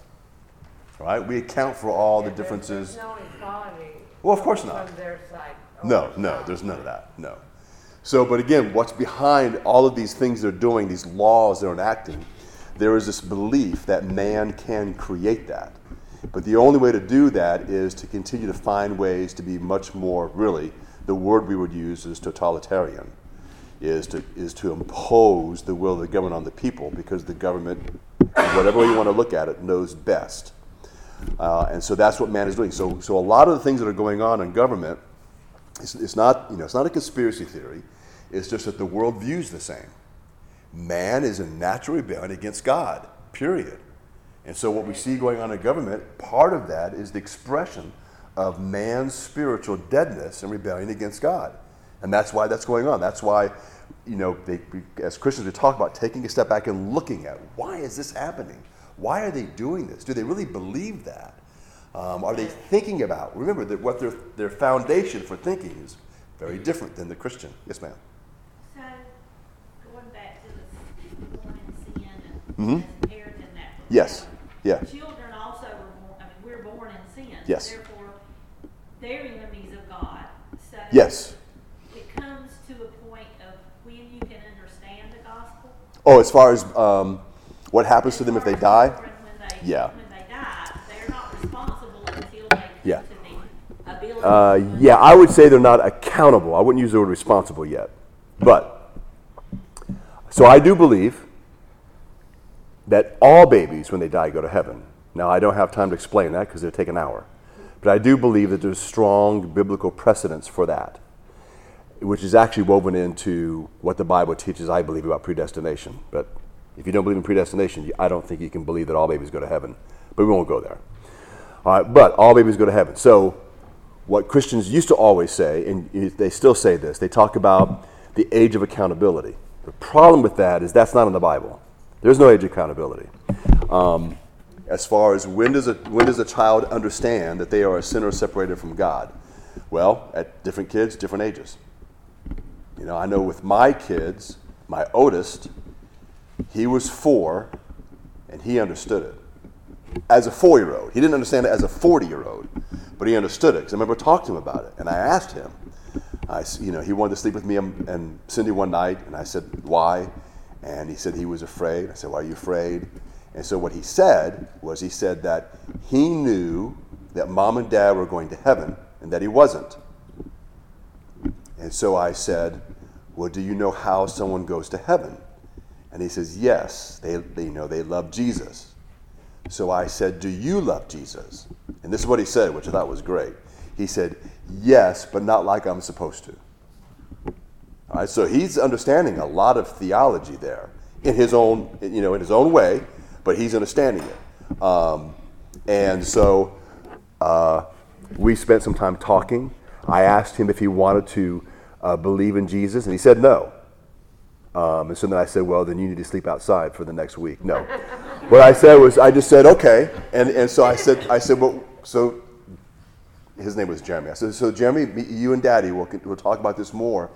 right? We account for all yeah, the differences. There's no equality. Well, of course not. From their side. No, no, there's none of that. No. So, but again, what's behind all of these things they're doing, these laws they're enacting? There is this belief that man can create that, but the only way to do that is to continue to find ways to be much more really. The word we would use is totalitarian, is to is to impose the will of the government on the people because the government, whatever you want to look at it, knows best. Uh, and so that's what man is doing. So so a lot of the things that are going on in government, it's, it's not you know it's not a conspiracy theory, it's just that the world views the same. Man is in natural rebellion against God, period. And so what we see going on in government, part of that is the expression of man's spiritual deadness and rebellion against God. And that's why that's going on. That's why, you know, they, as Christians, we talk about taking a step back and looking at why is this happening? Why are they doing this? Do they really believe that? Um, are they thinking about? Remember that what their their foundation for thinking is very different than the Christian. Yes, ma'am. So going back to the woman in sin and mm-hmm. Aaron and that. Yes. Yeah. Children also. Were, I mean, we're born in sin. Yes. Therefore, they're enemies of God. So yes. It comes to a point of when you can understand the gospel. Oh, as far as um, what happens as to them if they die? When they, yeah. When they die, they're not responsible until they come yeah. to the ability. Uh, yeah, I would say they're not accountable. I wouldn't use the word responsible yet. But, so I do believe that all babies, when they die, go to heaven. Now, I don't have time to explain that because it'll take an hour. But I do believe that there's strong biblical precedence for that, which is actually woven into what the Bible teaches, I believe, about predestination. But if you don't believe in predestination, I don't think you can believe that all babies go to heaven. But we won't go there. All right, but all babies go to heaven. So what Christians used to always say, and they still say this, they talk about the age of accountability. The problem with that is that's not in the Bible. There's no age of accountability. Um, As far as when does a when does a child understand that they are a sinner separated from God? Well, at different kids, different ages. You know, I know with my kids, my oldest, he was four, and he understood it as a four-year-old. He didn't understand it as a forty-year-old, but he understood it. Because I remember talking to him about it, and I asked him. I, you know, he wanted to sleep with me and Cindy one night, and I said why, and he said he was afraid. I said, why are you afraid? And so what he said was he said that he knew that mom and dad were going to heaven and that he wasn't. And so I said, well, do you know how someone goes to heaven? And he says, yes, they, they you know they love Jesus. So I said, do you love Jesus? And this is what he said, which I thought was great. He said, yes, but not like I'm supposed to. All right, so he's understanding a lot of theology there in his own, you know, in his own way. But he's understanding it. Um, and so uh, we spent some time talking. I asked him if he wanted to uh, believe in Jesus, and he said no. Um, and so then I said, well, then you need to sleep outside for the next week. No. What I said was, I just said, okay. And and so I said, I said, well, so his name was Jeremy. I said, so Jeremy, you and Daddy, will we'll talk about this more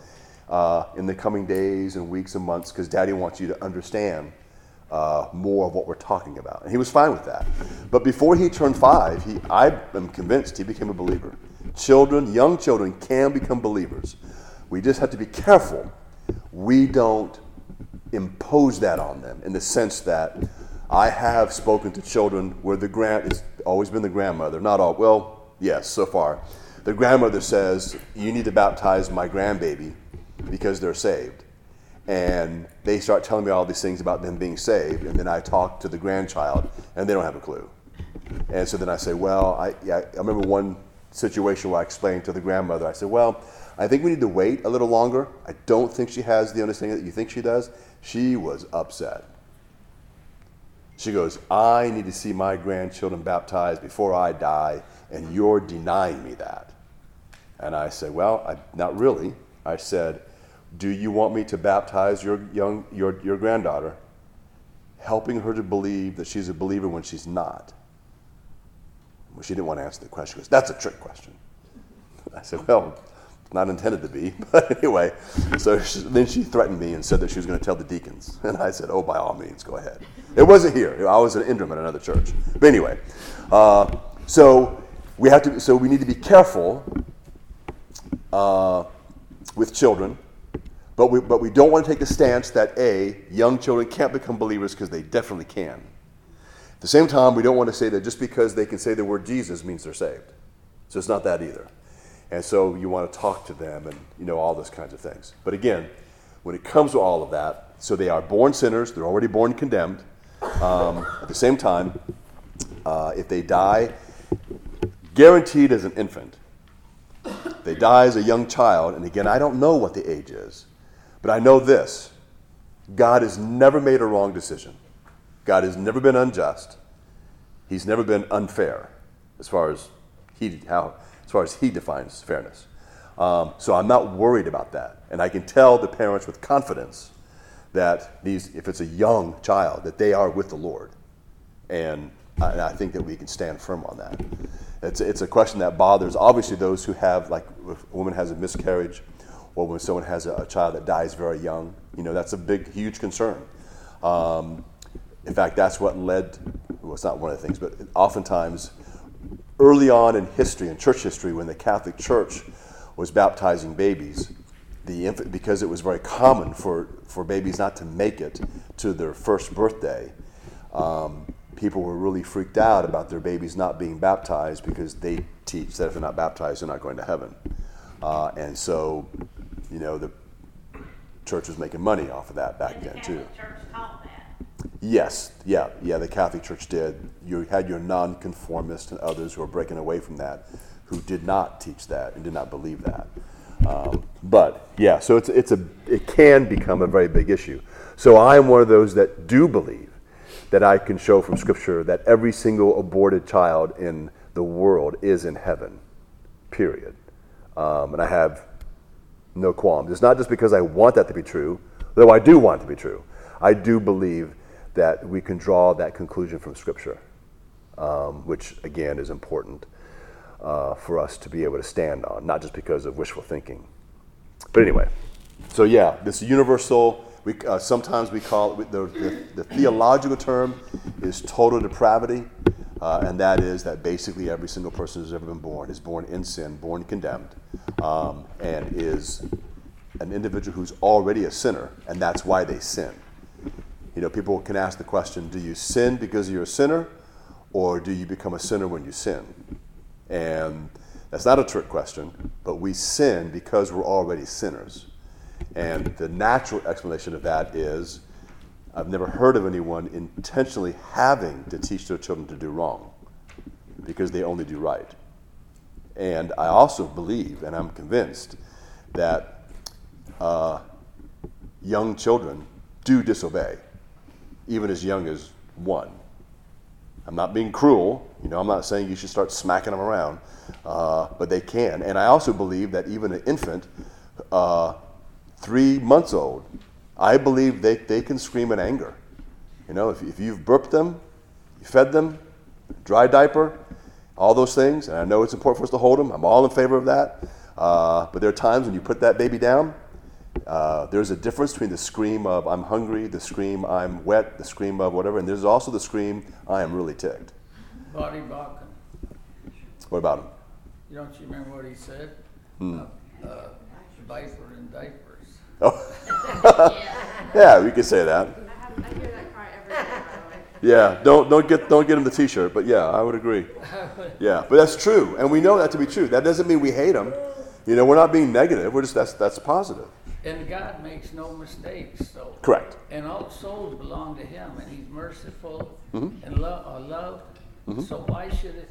uh, in the coming days and weeks and months, because Daddy wants you to understand Uh, more of what we're talking about. And he was fine with that. But before he turned five, he I am convinced he became a believer. Children, young children can become believers. We just have to be careful. We don't impose that on them in the sense that I have spoken to children where the grand, it's always been the grandmother, not all, well, yes, so far, the grandmother says, you need to baptize my grandbaby because they're saved. And they start telling me all these things about them being saved. And then I talk to the grandchild, and they don't have a clue. And so then I say, well, I, yeah, I remember one situation where I explained to the grandmother, I said, well, I think we need to wait a little longer. I don't think she has the understanding that you think she does. She was upset. She goes, I need to see my grandchildren baptized before I die, and you're denying me that. And I said, well, I, not really. I said, do you want me to baptize your young your your granddaughter, helping her to believe that she's a believer when she's not? Well, she didn't want to answer the question. She goes, that's a trick question. I said, well, not intended to be, but anyway. So she, then she threatened me and said that she was going to tell the deacons. And I said, oh, by all means, go ahead. It wasn't here. I was in Indrum at another church. But anyway, uh, so we have to. So we need to be careful uh, with children. But we, but we don't want to take the stance that, A, young children can't become believers, because they definitely can. At the same time, we don't want to say that just because they can say the word Jesus means they're saved. So it's not that either. And so you want to talk to them and, you know, all those kinds of things. But again, when it comes to all of that, so they are born sinners. They're already born condemned. Um, at the same time, uh, if they die, guaranteed as an infant, they die as a young child. And again, I don't know what the age is. But I know this, God has never made a wrong decision. God has never been unjust. He's never been unfair as far as he, how, as far as he defines fairness. Um, so I'm not worried about that. And I can tell the parents with confidence that these, if it's a young child, that they are with the Lord. And I, and I think that we can stand firm on that. It's, it's a question that bothers, obviously, those who have, like, if a woman has a miscarriage, or when someone has a, a child that dies very young, you know, that's a big, huge concern. Um, in fact, that's what led, well, it's not one of the things, but oftentimes early on in history, in church history, when the Catholic Church was baptizing babies, the infant, because it was very common for, for babies not to make it to their first birthday, um, people were really freaked out about their babies not being baptized, because they teach that if they're not baptized, they're not going to heaven. Uh, and so, you know, the church was making money off of that back and the then, Catholic too. Church taught that. Yes, yeah, yeah, the Catholic Church did. You had your nonconformists and others who were breaking away from that, who did not teach that and did not believe that. Um, but yeah, so it's it's a it can become a very big issue. So I am one of those that do believe that I can show from Scripture that every single aborted child in the world is in heaven. Period. Um, and I have no qualms. It's not just because I want that to be true, though I do want it to be true. I do believe that we can draw that conclusion from Scripture, um, which, again, is important uh, for us to be able to stand on, not just because of wishful thinking. But anyway, so yeah, this universal, we, uh, sometimes we call it, the, the, the theological term is total depravity, uh, and that is that basically every single person who's ever been born is born in sin, born condemned. Um, and is an individual who's already a sinner, and that's why they sin. You know, people can ask the question, do you sin because you're a sinner, or do you become a sinner when you sin? And that's not a trick question, but we sin because we're already sinners. And the natural explanation of that is, I've never heard of anyone intentionally having to teach their children to do wrong, because they only do right. And I also believe, and I'm convinced, that uh, young children do disobey, even as young as one. I'm not being cruel. You know, I'm not saying you should start smacking them around, uh, but they can. And I also believe that even an infant, uh, three months old, I believe they, they can scream in anger. You know, if, if you've burped them, you fed them, dry diaper, all those things, and I know it's important for us to hold them. I'm all in favor of that. Uh, but there are times when you put that baby down, uh, there's a difference between the scream of I'm hungry, the scream I'm wet, the scream of whatever, and there's also the scream I am really ticked. Buddy Bakken. What about him? You don't you remember what he said? Hmm. Uh, uh, diaper and diapers. Oh. Yeah, we could say that. I, have, I hear that cry every day. Yeah, don't don't get don't get him the T-shirt, but yeah, I would agree. Yeah, but that's true, and we know that to be true. That doesn't mean we hate him. You know, we're not being negative. We're just that's that's positive. And God makes no mistakes. So correct. And all souls belong to Him, and He's merciful mm-hmm. and love or loved. Mm-hmm. So why should it,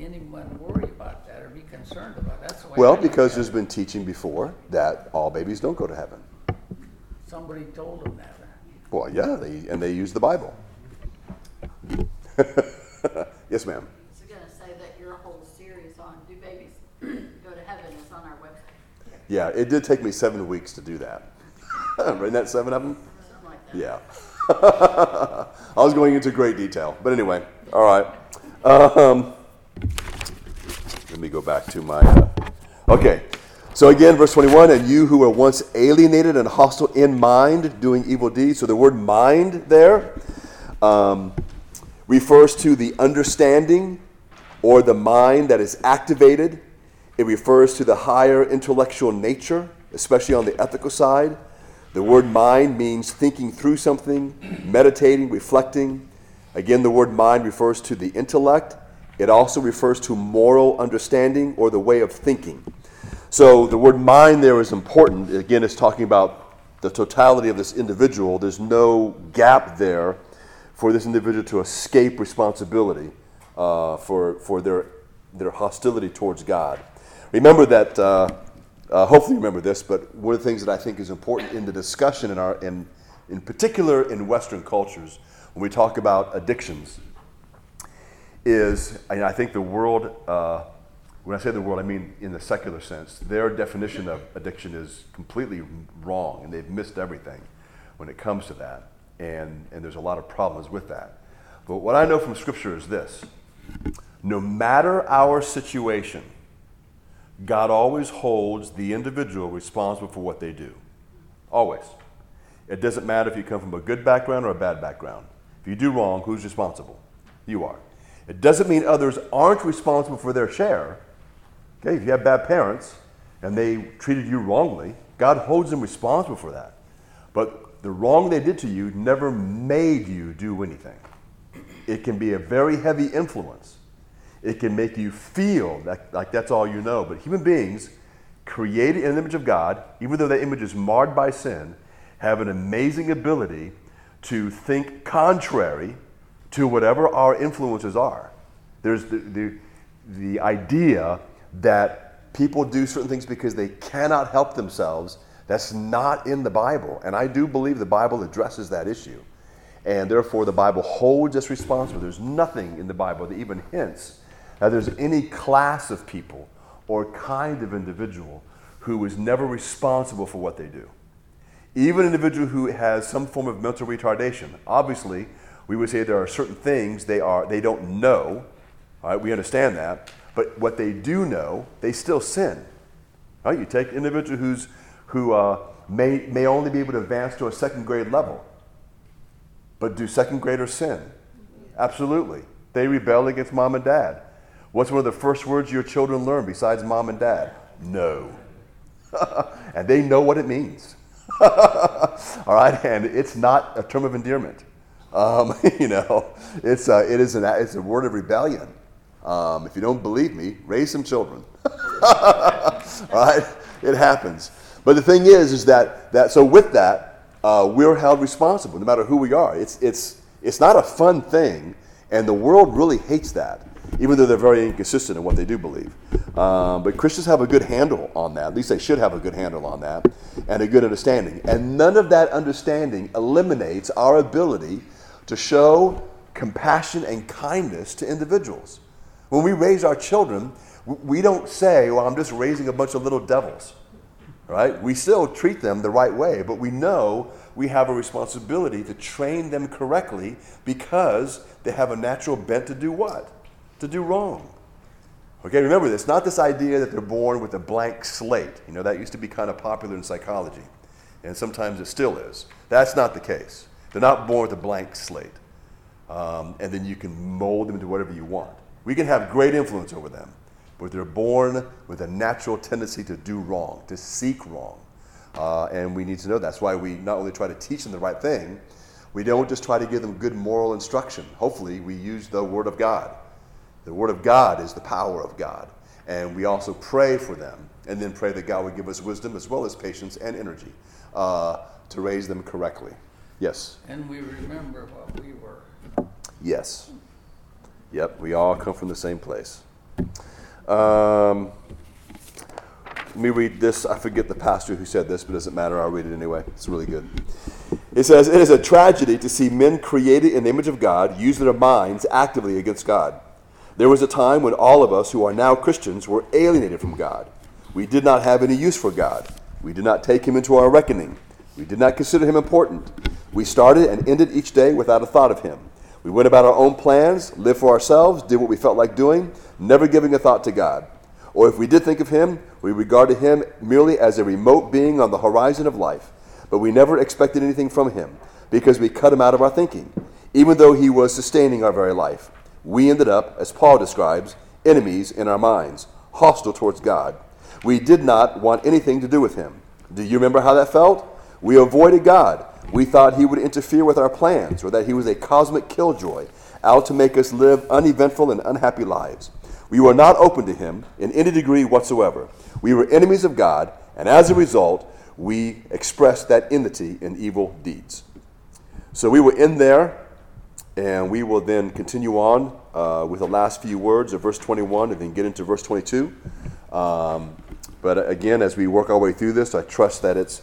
anyone worry about that or be concerned about that? That's the way well, I because there's been teaching before that all babies don't go to heaven. Somebody told them that. Well, yeah, they, and they use the Bible. Yes, ma'am. I was going to say that your whole series on Do Babies Go to Heaven is on our website. Yeah, it did take me seven weeks to do that. Right, that seven of them? Something like that. Yeah. I was going into great detail. But anyway, all right. Um, let me go back to my... Uh, okay. So again, verse twenty-one, and you who were once alienated and hostile in mind, doing evil deeds. So the word mind there um, refers to the understanding or the mind that is activated. It refers to the higher intellectual nature, especially on the ethical side. The word mind means thinking through something, meditating, reflecting. Again, the word mind refers to the intellect. It also refers to moral understanding or the way of thinking. So the word mind there is important. Again, it's talking about the totality of this individual. There's no gap there for this individual to escape responsibility uh, for for their their hostility towards God. Remember that, uh, uh, hopefully you remember this, but one of the things that I think is important in the discussion, in our in, in particular in Western cultures, when we talk about addictions, is, and I think the world... Uh, When I say the world, I mean in the secular sense. Their definition of addiction is completely wrong, and they've missed everything when it comes to that. And, and there's a lot of problems with that. But what I know from Scripture is this. No matter our situation, God always holds the individual responsible for what they do. Always. It doesn't matter if you come from a good background or a bad background. If you do wrong, who's responsible? You are. It doesn't mean others aren't responsible for their share. Okay, if you have bad parents and they treated you wrongly, God holds them responsible for that. But the wrong they did to you never made you do anything. It can be a very heavy influence. It can make you feel that, like that's all you know. But human beings created in the image of God, even though that image is marred by sin, have an amazing ability to think contrary to whatever our influences are. There's the the, the idea that people do certain things because they cannot help themselves. That's not in the Bible. And I do believe the Bible addresses that issue. And therefore, the Bible holds us responsible. There's nothing in the Bible that even hints that there's any class of people or kind of individual who is never responsible for what they do. Even an individual who has some form of mental retardation. Obviously, we would say there are certain things they are they don't know. All right, we understand that. But what they do know, they still sin. Right? You take an individual who's, who uh, may, may only be able to advance to a second grade level. But do second graders sin? Absolutely. They rebel against mom and dad. What's one of the first words your children learn besides mom and dad? No. And they know what it means. All right? And it's not a term of endearment. Um, you know, it's a, it is an, it's a word of rebellion. Um, if you don't believe me, raise some children. All right? It happens. But the thing is, is that, that so with that, uh, we're held responsible no matter who we are. It's it's it's not a fun thing, and the world really hates that, even though they're very inconsistent in what they do believe. Um, but Christians have a good handle on that. At least they should have a good handle on that and a good understanding. And none of that understanding eliminates our ability to show compassion and kindness to individuals. When we raise our children, we don't say, well, I'm just raising a bunch of little devils, right? We still treat them the right way, but we know we have a responsibility to train them correctly because they have a natural bent to do what? To do wrong. Okay, remember this, not this idea that they're born with a blank slate. You know, that used to be kind of popular in psychology, and sometimes it still is. That's not the case. They're not born with a blank slate, um, and then you can mold them into whatever you want. We can have great influence over them, but they're born with a natural tendency to do wrong, to seek wrong. Uh, and we need to know that's why we not only try to teach them the right thing, We don't just try to give them good moral instruction. Hopefully, we use the Word of God. The Word of God is the power of God. And we also pray for them, and then pray that God would give us wisdom as well as patience and energy uh, to raise them correctly. Yes? And we remember what we were. Yes. Yep, we all come from the same place. Um, let me read this. I forget the pastor who said this, but it doesn't matter. I'll read it anyway. It's really good. It says, "It is a tragedy to see men created in the image of God use their minds actively against God. There was a time when all of us who are now Christians were alienated from God. We did not have any use for God. We did not take him into our reckoning. We did not consider him important. We started and ended each day without a thought of him. We went about our own plans, lived for ourselves, did what we felt like doing, never giving a thought to God. Or if we did think of him, we regarded him merely as a remote being on the horizon of life. But we never expected anything from him, because we cut him out of our thinking, even though he was sustaining our very life. We ended up, as Paul describes, enemies in our minds, hostile towards God. We did not want anything to do with him. Do you remember how that felt? We avoided God. We thought he would interfere with our plans, or that he was a cosmic killjoy, out to make us live uneventful and unhappy lives. We were not open to him in any degree whatsoever. We were enemies of God, and as a result, we expressed that enmity in evil deeds." So we were in there, and we will then continue on uh, with the last few words of verse twenty-one, and then get into verse twenty-two. Um, but again, as we work our way through this, I trust that it's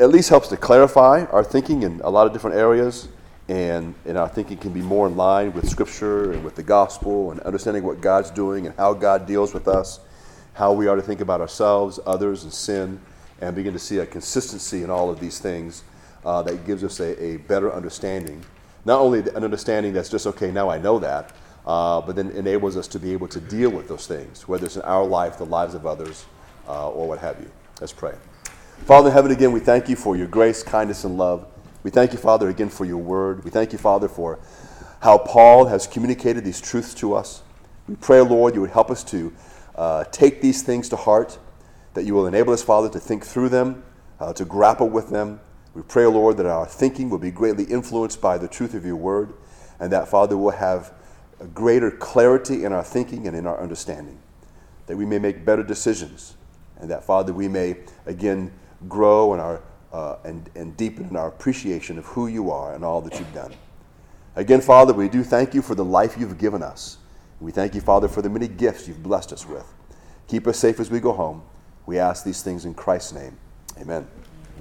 at least helps to clarify our thinking in a lot of different areas, and, and our thinking can be more in line with Scripture and with the gospel, and understanding what God's doing and how God deals with us, how we are to think about ourselves, others, and sin, and begin to see a consistency in all of these things uh, that gives us a, a better understanding. Not only an understanding that's just, okay, now I know that, uh, but then enables us to be able to deal with those things, whether it's in our life, the lives of others, uh, or what have you. Let's pray. Father in heaven, again, we thank you for your grace, kindness, and love. We thank you, Father, again, for your word. We thank you, Father, for how Paul has communicated these truths to us. We pray, Lord, you would help us to uh, take these things to heart, that you will enable us, Father, to think through them, uh, to grapple with them. We pray, Lord, that our thinking will be greatly influenced by the truth of your word, and that, Father, we'll have a greater clarity in our thinking and in our understanding, that we may make better decisions, and that, Father, we may, again, grow in our uh, and, and deepen in our appreciation of who you are and all that you've done. Again, Father, we do thank you for the life you've given us. We thank you, Father, for the many gifts you've blessed us with. Keep us safe as we go home. We ask these things in Christ's name. Amen.